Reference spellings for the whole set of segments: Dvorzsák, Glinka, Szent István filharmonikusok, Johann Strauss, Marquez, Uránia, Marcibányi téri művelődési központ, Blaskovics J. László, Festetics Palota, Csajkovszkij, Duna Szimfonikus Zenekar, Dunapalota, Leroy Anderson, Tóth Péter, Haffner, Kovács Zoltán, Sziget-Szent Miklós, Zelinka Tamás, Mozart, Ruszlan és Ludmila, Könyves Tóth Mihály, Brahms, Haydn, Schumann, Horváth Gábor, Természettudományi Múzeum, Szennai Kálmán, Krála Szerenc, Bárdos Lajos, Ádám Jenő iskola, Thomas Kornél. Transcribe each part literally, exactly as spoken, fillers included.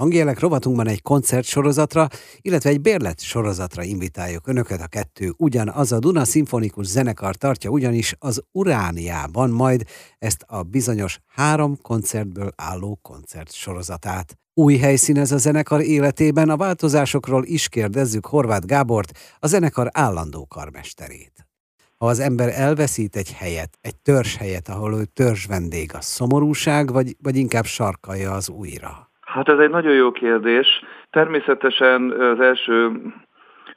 Hangjelek rovatunkban egy koncertsorozatra, illetve egy bérlet sorozatra invitáljuk önöket. A kettő ugyanaz, a Duna Szimfonikus Zenekar tartja ugyanis az Urániában majd ezt a bizonyos három koncertből álló koncertsorozatát. Új helyszín ez a zenekar életében, a változásokról is kérdezzük Horváth Gábort, a zenekar állandó karmesterét. Ha az ember elveszít egy helyet, egy törzshelyet, ahol ő törzs vendég, a szomorúság, vagy, vagy inkább sarkalja az újra? Hát ez egy nagyon jó kérdés. Természetesen az első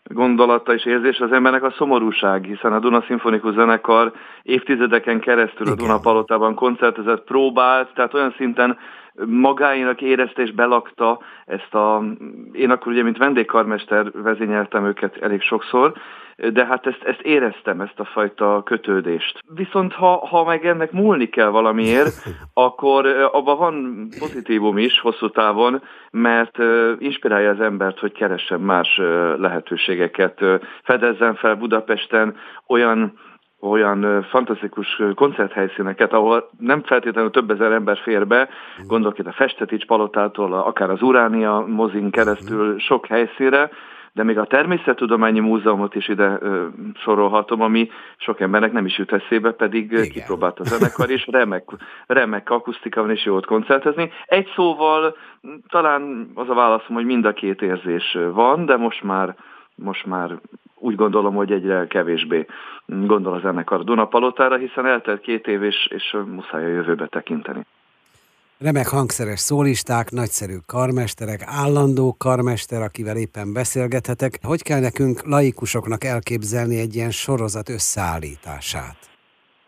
gondolata és érzés az embernek a szomorúság, hiszen a Duna Szimfonikus Zenekar évtizedeken keresztül Igen. a Dunapalotában koncertezett, próbált, tehát olyan szinten magáinak érezte és belakta ezt a... Én akkor ugye, mint vendégkarmester vezényeltem őket elég sokszor, de hát ezt, ezt éreztem, ezt a fajta kötődést. Viszont ha, ha meg ennek múlni kell valamiért, akkor abban van pozitívum is hosszú távon, mert inspirálja az embert, hogy keressen más lehetőségeket, fedezzen fel Budapesten olyan, olyan fantasztikus koncerthelyszíneket, ahol nem feltétlenül több ezer ember fér be, gondolok itt a Festetics Palotától, akár az Uránia mozin keresztül sok helyszínre, de még a Természettudományi Múzeumot is ide ö, sorolhatom, ami sok embernek nem is jut eszébe, pedig Igen. kipróbált a zenekar, és remek, remek akusztika van, és jót koncertezni. Egy szóval talán az a válaszom, hogy mind a két érzés van, de most már, most már úgy gondolom, hogy egyre kevésbé gondol a zenekar a Dunapalotára, hiszen eltelt két év, és, és muszáj a jövőbe tekinteni. Remek hangszeres szólisták, nagyszerű karmesterek, állandó karmester, akivel éppen beszélgethetek. Hogy kell nekünk, laikusoknak elképzelni egy ilyen sorozat összeállítását?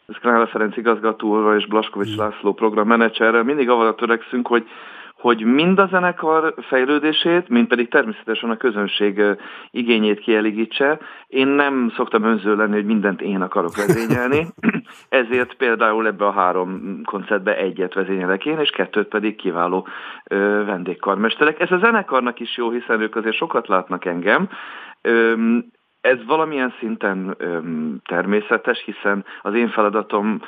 Ez Krála Szerenc igazgatóval és Blaskovics László programmenedzserrel mindig avval törekszünk, hogy hogy mind a zenekar fejlődését, mind pedig természetesen a közönség igényét kielégítse. Én nem szoktam önző lenni, hogy mindent én akarok vezényelni, ezért például ebbe a három koncertbe egyet vezényelek én, és kettőt pedig kiváló vendégkarmesterek. Ez a zenekarnak is jó, hiszen ők azért sokat látnak engem. Ez valamilyen szinten természetes, hiszen az én feladatom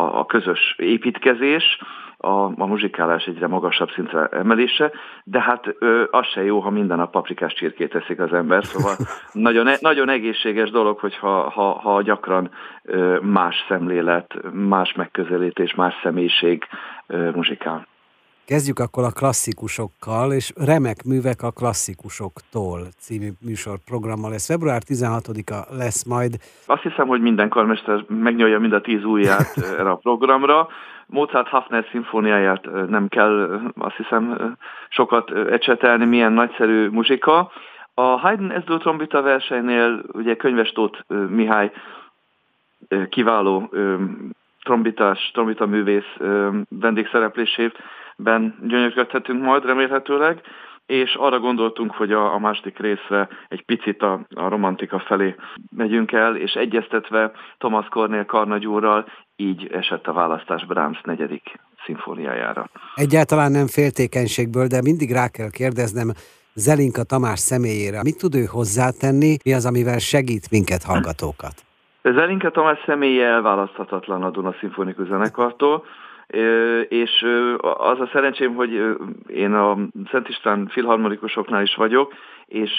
a közös építkezés, A, a muzsikálás egyre magasabb szintre emelése, de hát ö, az se jó, ha minden nap paprikás csirkét eszik az ember, szóval nagyon, nagyon egészséges dolog, hogyha ha, ha gyakran ö, más szemlélet, más megközelítés, más személyiség ö, muzsikál. Kezdjük akkor a klasszikusokkal, és Remek művek a klasszikusoktól című műsorprogrammal lesz. február tizenhatodika lesz majd. Azt hiszem, hogy minden karmester megnyolja mind a tíz ujját erre a programra. Mozart Haffner szimfóniáját nem kell, azt hiszem, sokat ecsetelni, milyen nagyszerű muzsika. A Haydn ezdő trombita versenynél ugye Könyves Tóth Mihály kiváló trombitás, trombitaművész vendégszereplését ben gyönyörködhetünk majd remélhetőleg, és arra gondoltunk, hogy a, a második részre egy picit a, a romantika felé megyünk el, és egyeztetve Thomas Kornél karnagyúrral így esett a választás Brahms negyedik szimfóniájára. Egyáltalán nem féltékenységből, de mindig rá kell kérdeznem Zelinka Tamás személyére. Mit tud ő hozzátenni, mi az, amivel segít minket, hallgatókat? Zelinka Tamás személye elválaszthatatlan a Duna Szimfonikus Zenekartól, és az a szerencsém, hogy én a Szent István filharmonikusoknál is vagyok, és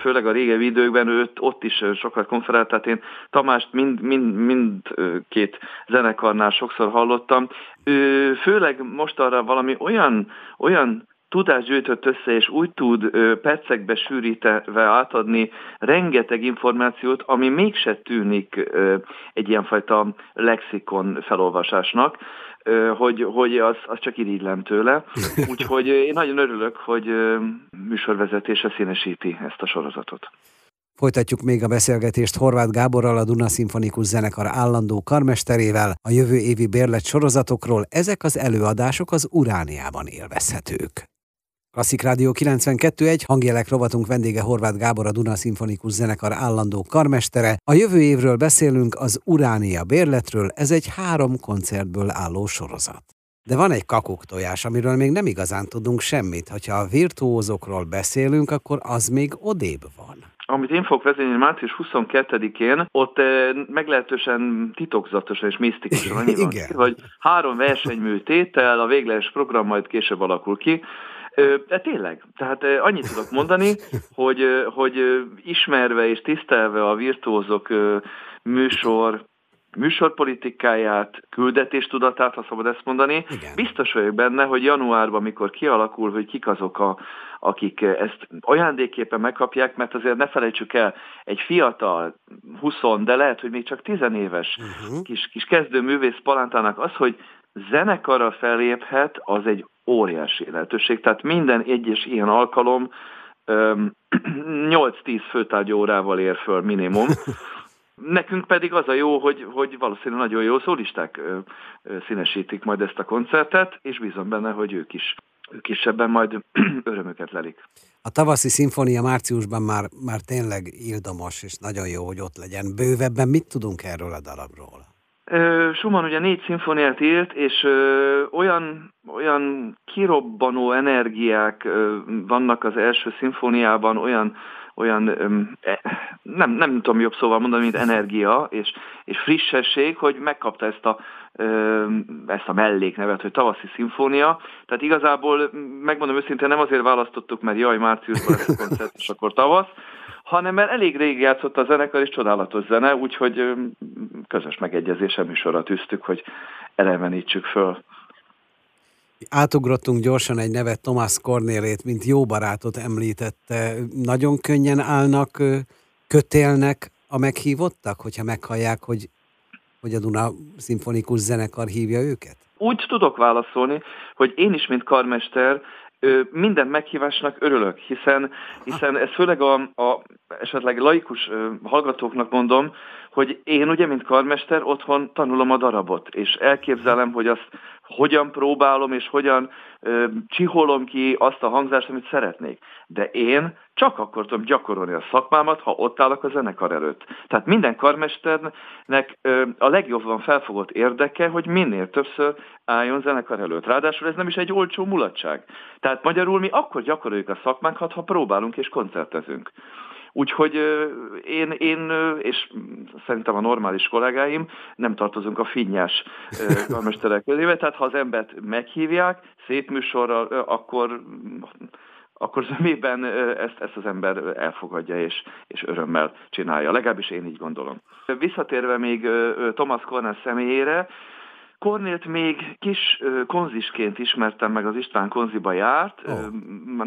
főleg a régebbi időkben őt ott is sokat konferált, tehát én Tamást mind, mind, mind két zenekarnál sokszor hallottam. Ő főleg most arra valami olyan, olyan tudást gyűjtött össze, és úgy tud percekbe sűrítve átadni rengeteg információt, ami mégse tűnik egy ilyenfajta lexikon felolvasásnak, hogy, hogy az, az csak irigylem tőle. Úgyhogy én nagyon örülök, hogy műsorvezetése színesíti ezt a sorozatot. Folytatjuk még a beszélgetést Horváth Gáborral, a Duna Szimfonikus Zenekar állandó karmesterével. A jövő évi bérlet sorozatokról ezek az előadások az Urániában élvezhetők. Klasszik Rádió kilencvenkettő egész egy hangjelek rovatunk vendége Horváth Gábor, a Duna Szimfonikus Zenekar állandó karmestere. A jövő évről beszélünk, az Uránia bérletről, ez egy három koncertből álló sorozat. De van egy kakuktojás, amiről még nem igazán tudunk semmit. Hogyha a virtuózokról beszélünk, akkor az még odébb van. Amit én fogok vezényelni március huszonkettedikén, ott meglehetősen titokzatosan és misztikusan annyi van, hogy három versenymű tétel, a végleges program majd később alakul ki. De tényleg, tehát annyit tudok mondani, hogy, hogy ismerve és tisztelve a virtuózok műsor, műsorpolitikáját, küldetéstudatát, ha szabad ezt mondani, igen, biztos vagyok benne, hogy januárban, amikor kialakul, hogy kik azok a akik ezt ajándékképpen megkapják, mert azért ne felejtsük el, egy fiatal, huszon, de lehet, hogy még csak tizenéves uh-huh. kis, kis kezdő művész palántának az, hogy zenekarra felléphet, az egy óriási lehetőség. Tehát minden egyes ilyen alkalom nyolc-tíz főtárgy órával ér föl minimum. Nekünk pedig az a jó, hogy, hogy valószínűleg nagyon jó szólisták színesítik majd ezt a koncertet, és bízom benne, hogy ők is ők is ebben majd örömöket lelik. A tavaszi szimfónia márciusban már, már tényleg ildomos, és nagyon jó, hogy ott legyen. Bővebben mit tudunk erről a darabról? Schumann ugye négy szimfóniát írt, és ö, olyan, olyan kirobbanó energiák ö, vannak az első szimfóniában, olyan, olyan ö, nem, nem tudom jobb szóval mondani, mint energia, és, és frissesség, hogy megkapta ezt a ezt a melléknevet, hogy tavaszi szimfónia. Tehát igazából, megmondom őszintén, nem azért választottuk, mert jaj, márciusban lesz a koncert, és akkor tavasz, hanem mert elég rég játszott a zenekar, és csodálatos zene, úgyhogy közös megegyezéssel műsorra tűztük, hogy elevenítsük föl. Átugrottunk gyorsan egy nevet, Thomas Kornélét, mint jó barátot említette. Nagyon könnyen állnak, kötélnek a meghívottak, hogyha meghallják, hogy hogy a Duna Szimfonikus Zenekar hívja őket? Úgy tudok válaszolni, hogy én is, mint karmester, minden meghívásnak örülök, hiszen, hiszen ez főleg a, a esetleg laikus hallgatóknak mondom, hogy én ugye, mint karmester, otthon tanulom a darabot, és elképzelem, hogy azt hogyan próbálom, és hogyan ö, csiholom ki azt a hangzást, amit szeretnék. De én csak akkor tudom gyakorolni a szakmámat, ha ott állok a zenekar előtt. Tehát minden karmesternek ö, a legjobban felfogott érdeke, hogy minél többször álljon zenekar előtt. Ráadásul ez nem is egy olcsó mulatság. Tehát magyarul mi akkor gyakoroljuk a szakmánkat, ha próbálunk és koncertezünk. Úgyhogy én, én, és szerintem a normális kollégáim nem tartozunk a finnyás karmesterek közébe, tehát ha az embert meghívják szép műsorral, akkor, akkor zömében ezt, ezt az ember elfogadja és, és örömmel csinálja. Legalábbis én így gondolom. Visszatérve még Thomas Kornél személyére, Kornélt még kis konzisként ismertem meg, az István konziba járt, oh.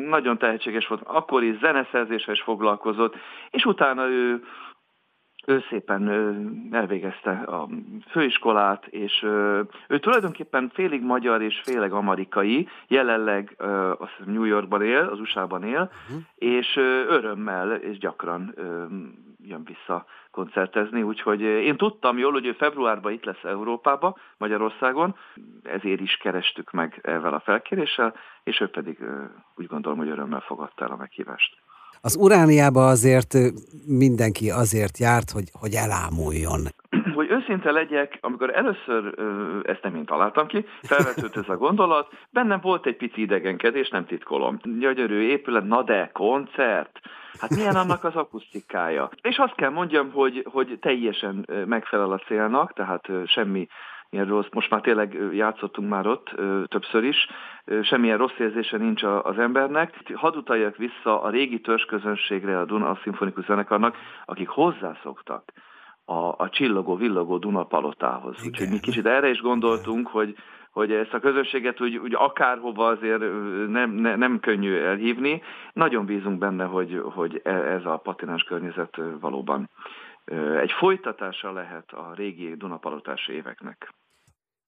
nagyon tehetséges volt, akkor is zeneszerzéssel is foglalkozott, és utána ő, ő szépen elvégezte a főiskolát, és ő tulajdonképpen félig magyar és félig amerikai, jelenleg azt hiszem New Yorkban él, az u es á-ban él, uh-huh. és örömmel és gyakran jön vissza koncertezni, úgyhogy én tudtam jól, hogy ő februárban itt lesz Európában, Magyarországon, ezért is kerestük meg ezzel a felkéréssel, és ő pedig úgy gondolom, hogy örömmel fogadta el a meghívást. Az Urániába azért mindenki azért járt, hogy, hogy elámuljon. Hogy őszinte legyek, amikor először, ezt nem én találtam ki, felvetődött ez a gondolat, bennem volt egy pici idegenkedés, nem titkolom. Gyönyörű épület, na de, koncert! Hát milyen annak az akusztikája? És azt kell mondjam, hogy, hogy teljesen megfelel a célnak, tehát semmi ilyen rossz, most már tényleg játszottunk már ott többször is, semmilyen rossz érzése nincs az embernek. Hadd utaljak vissza a régi törzsközönségre, a Duna Szimfonikus Zenekarnak, akik hozzászoktak a, a csillogó-villogó Dunapalotához. Úgyhogy mi kicsit erre is gondoltunk, hogy, hogy ezt a közönséget úgy, úgy akárhova azért nem, ne, nem könnyű elhívni. Nagyon bízunk benne, hogy, hogy ez a patinás környezet valóban egy folytatása lehet a régi dunapalotás éveknek.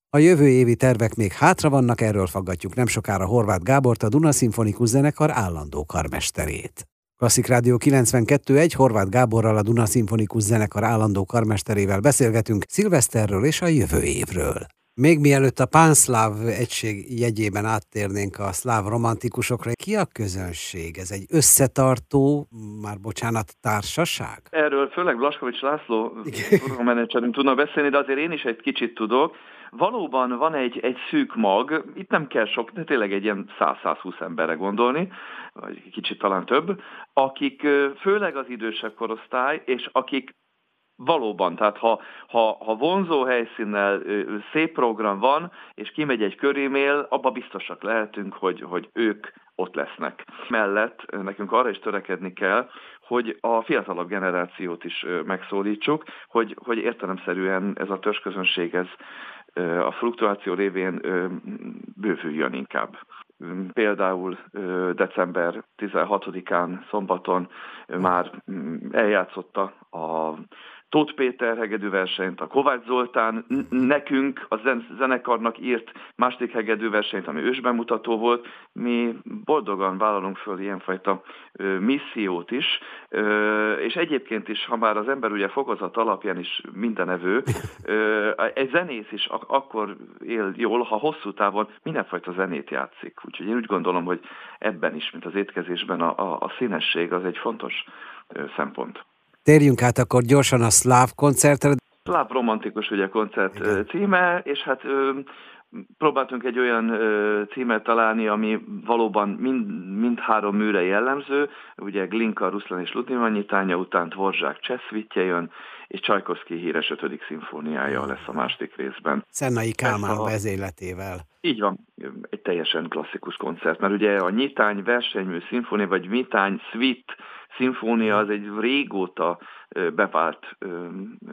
A jövő évi tervek még hátra vannak, erről faggatjuk nem sokára Horváth Gábort, a Duna Szimfonikus Zenekar állandó karmesterét. Klasszik Rádió kilencvenkettő pont egy, Horváth Gáborral, a Duna Szimfonikus Zenekar állandó karmesterével beszélgetünk szilveszterről és a jövő évről. Még mielőtt a pánszláv egység jegyében áttérnénk a szláv romantikusokra, ki a közönség? Ez egy összetartó, már bocsánat, társaság? Erről főleg Blaskovics László menedzserünk tudna beszélni, de azért én is egy kicsit tudok. Valóban van egy, egy szűk mag, itt nem kell sok, de tényleg egy ilyen száz-százhúsz emberre gondolni, vagy kicsit talán több, akik főleg az idősebb korosztály, és akik Valóban, tehát ha, ha, ha vonzó helyszínnel szép program van, és kimegy egy körímél, abba biztosak lehetünk, hogy, hogy ők ott lesznek. Mellett nekünk arra is törekedni kell, hogy a fiatalabb generációt is megszólítsuk, hogy, hogy értelemszerűen ez a törzsközönség, ez a fluktuáció révén bővüljön inkább. Például december tizenhatodikán szombaton már eljátszotta a Tóth Péter hegedűversenyt, a Kovács Zoltán nekünk, a zenekarnak írt második hegedűversenyt, ami ősbemutató volt. Mi boldogan vállalunk föl ilyenfajta missziót is, és egyébként is, ha már az ember ugye fokozat alapján is mindenevő, egy zenész is akkor él jól, ha hosszú távon mindenfajta zenét játszik. Úgyhogy én úgy gondolom, hogy ebben is, mint az étkezésben a, a, a színesség az egy fontos szempont. Térjünk át akkor gyorsan a szláv koncertre. Szláv romantikus ugye a koncert Igen. címe, és hát ö, próbáltunk egy olyan ö, címet találni, ami valóban mind, mind három műre jellemző. Ugye Glinka, Ruszlan és Ludmila nyitánya, után Dvorzsák Cseszvitje jön, és Csajkovszkij híres ötödik szimfóniája lesz a második részben. Szennai Kálmán a... vezéletével. Így van, egy teljesen klasszikus koncert, mert ugye a nyitány, versenymű, szimfónia, vagy nyitány, szvit, szimfónia az egy régóta bevált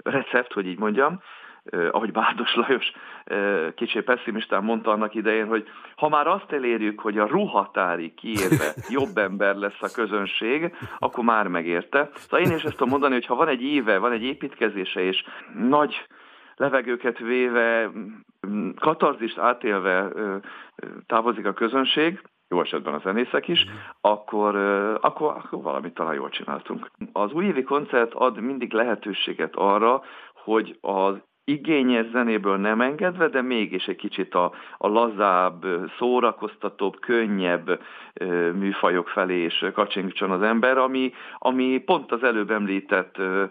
recept, hogy így mondjam, ahogy Bárdos Lajos kicsit pessimistán mondta annak idején, hogy ha már azt elérjük, hogy a ruhatári kiérve jobb ember lesz a közönség, akkor már megérte. Szóval én is ezt tudom mondani, hogy ha van egy éve, van egy építkezése, és nagy levegőket véve, katarzist átélve távozik a közönség, jó esetben a zenészek is, akkor, akkor, akkor valamit talán jól csináltunk. Az újévi koncert ad mindig lehetőséget arra, hogy az igényes zenéből nem engedve, de mégis egy kicsit a, a lazább, szórakoztatóbb, könnyebb ö, műfajok felé is kacsingítson az ember, ami, ami pont az előbb említett ö,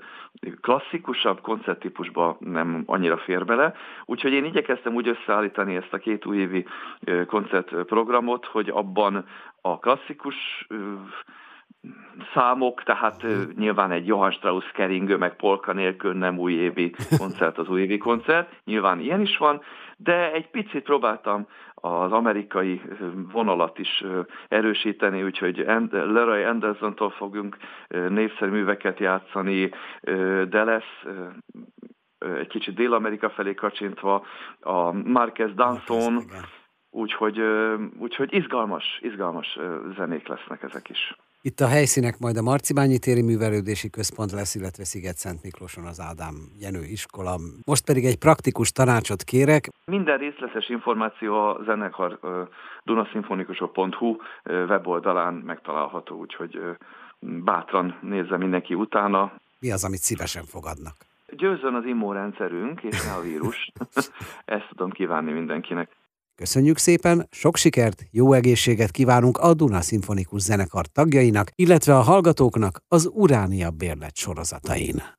klasszikusabb koncerttípusba nem annyira fér bele. Úgyhogy én igyekeztem úgy összeállítani ezt a két újévi ö, koncertprogramot, hogy abban a klasszikus ö, számok, tehát uh, nyilván egy Johann Strauss keringő, meg polka nélkül nem újévi koncert az újévi koncert, nyilván ilyen is van, de egy picit próbáltam az amerikai vonalat is erősíteni, úgyhogy Leroy Andersontól fogunk népszerű műveket játszani, de lesz egy kicsit Dél-Amerika felé kacsintva a Marquez Danson, úgyhogy, úgyhogy izgalmas, izgalmas zenék lesznek ezek is. Itt a helyszínek majd a Marcibányi téri művelődési központ lesz, illetve Sziget-Szent Miklóson az Ádám Jenő iskola. Most pedig egy praktikus tanácsot kérek. Minden részletes információ a zenekar dunaszimfonikusok pont hu weboldalán megtalálható, úgyhogy bátran nézze mindenki utána. Mi az, amit szívesen fogadnak? Győzzön az immunrendszerünk, és ne a vírus. Ezt tudom kívánni mindenkinek. Köszönjük szépen, sok sikert, jó egészséget kívánunk a Duna Szimfonikus Zenekar tagjainak, illetve a hallgatóknak az Uránia bérlet sorozatain.